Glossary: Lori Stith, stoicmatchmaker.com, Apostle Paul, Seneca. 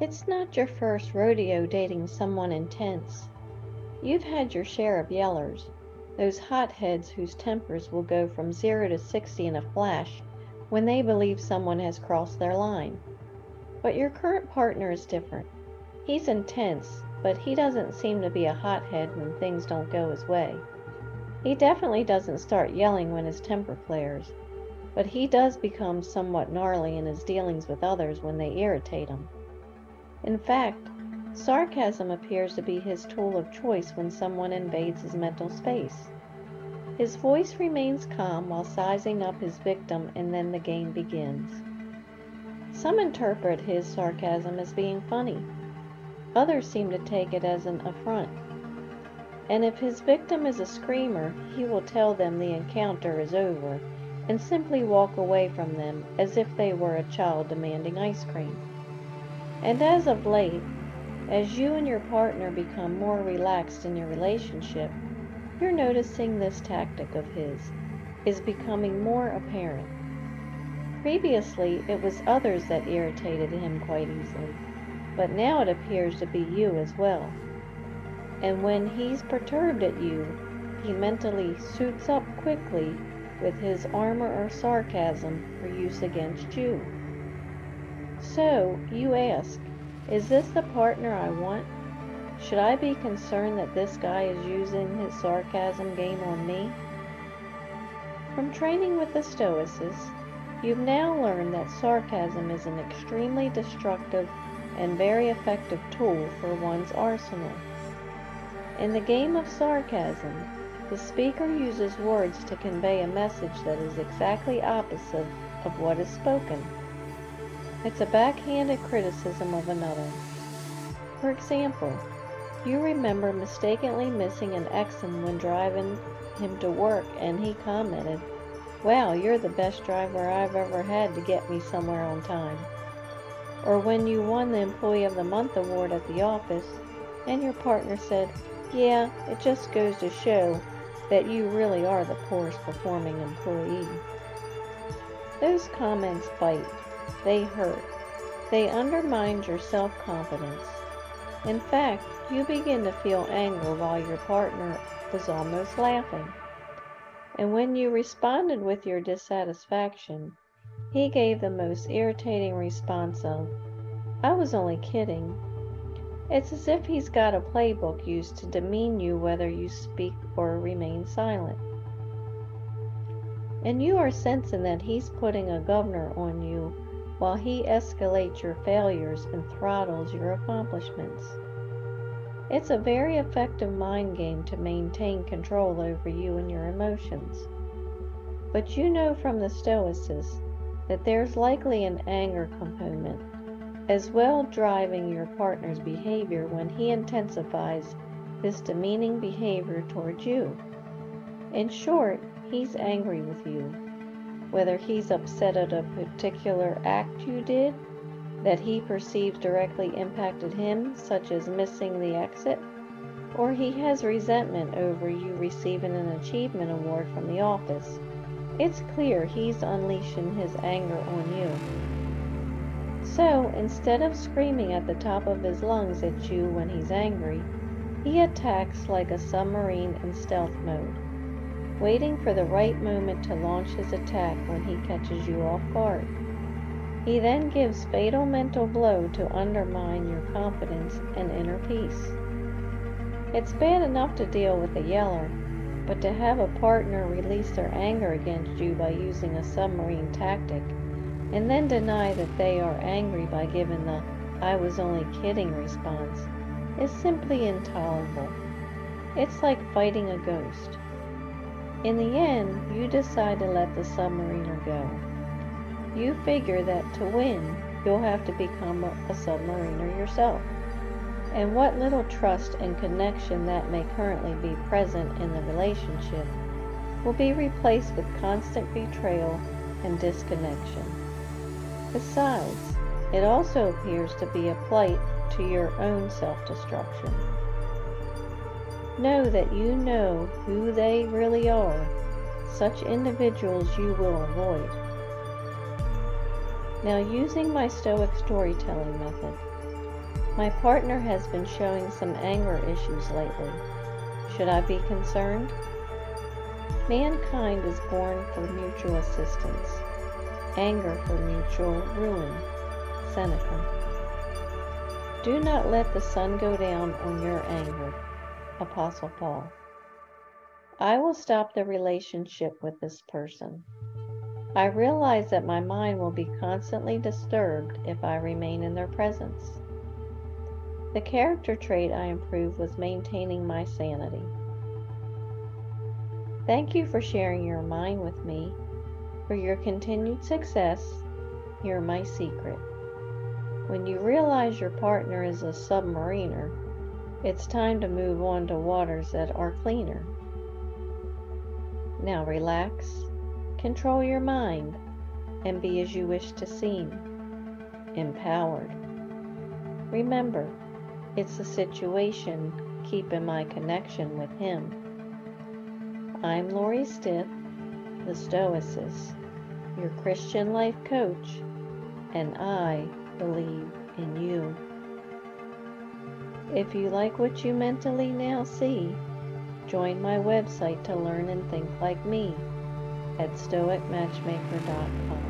It's not your first rodeo dating someone intense. You've had your share of yellers, those hotheads whose tempers will go from 0 to 60 in a flash when they believe someone has crossed their line. But your current partner is different. He's intense, but he doesn't seem to be a hothead when things don't go his way. He definitely doesn't start yelling when his temper flares, but he does become somewhat gnarly in his dealings with others when they irritate him. In fact, sarcasm appears to be his tool of choice when someone invades his mental space. His voice remains calm while sizing up his victim, and then the game begins. Some interpret his sarcasm as being funny. Others seem to take it as an affront. And if his victim is a screamer, he will tell them the encounter is over and simply walk away from them as if they were a child demanding ice cream. And as of late, as you and your partner become more relaxed in your relationship, you're noticing this tactic of his is becoming more apparent. Previously, it was others that irritated him quite easily, but now it appears to be you as well. And when he's perturbed at you, he mentally suits up quickly with his armor or sarcasm for use against you. So, you ask, is this the partner I want? Should I be concerned that this guy is using his sarcasm game on me? From training with the Stoics, you've now learned that sarcasm is an extremely destructive and very effective tool for one's arsenal. In the game of sarcasm, the speaker uses words to convey a message that is exactly opposite of what is spoken. It's a backhanded criticism of another. For example, you remember mistakenly missing an exit when driving him to work, and he commented, "Wow, you're the best driver I've ever had to get me somewhere on time." Or when you won the Employee of the Month award at the office, and your partner said, "Yeah, it just goes to show that you really are the poorest performing employee." Those comments bite. They hurt. They undermine your self-confidence. In fact, you begin to feel anger while your partner was almost laughing. And when you responded with your dissatisfaction, he gave the most irritating response of, "I was only kidding." It's as if he's got a playbook used to demean you whether you speak or remain silent. And you are sensing that he's putting a governor on you while he escalates your failures and throttles your accomplishments. It's a very effective mind game to maintain control over you and your emotions. But you know from the Stoics that there's likely an anger component as well driving your partner's behavior when he intensifies this demeaning behavior towards you. In short, he's angry with you. Whether he's upset at a particular act you did that he perceives directly impacted him, such as missing the exit, or he has resentment over you receiving an achievement award from the office, it's clear he's unleashing his anger on you. So, instead of screaming at the top of his lungs at you when he's angry, he attacks like a submarine in stealth mode, waiting for the right moment to launch his attack when he catches you off guard. He then gives fatal mental blow to undermine your confidence and inner peace. It's bad enough to deal with a yeller, but to have a partner release their anger against you by using a submarine tactic, and then deny that they are angry by giving the "I was only kidding" response, is simply intolerable. It's like fighting a ghost. In the end, you decide to let the submariner go. You figure that to win, you'll have to become a submariner yourself. And what little trust and connection that may currently be present in the relationship will be replaced with constant betrayal and disconnection. Besides, it also appears to be a plight to your own self-destruction. Know that you know who they really are. Such individuals you will avoid. Now, using my Stoic storytelling method, My partner has been showing some anger issues lately. Should I be concerned? Mankind is born for mutual assistance. Anger for mutual ruin. Seneca. Do not let the sun go down on your anger. Apostle Paul. I will stop the relationship with this person. I realize that my mind will be constantly disturbed if I remain in their presence. The character trait I improved was maintaining my sanity. Thank you for sharing your mind with me. For your continued success, hear my secret. When you realize your partner is a submariner, it's time to move on to waters that are cleaner. Now relax, control your mind, and be as you wish to seem. Empowered. Remember, it's the situation keeping my connection with him. I'm Lori Stith, the Stoicist, your Christian life coach, and I believe in you. If you like what you mentally now see, join my website to learn and think like me at stoicmatchmaker.com.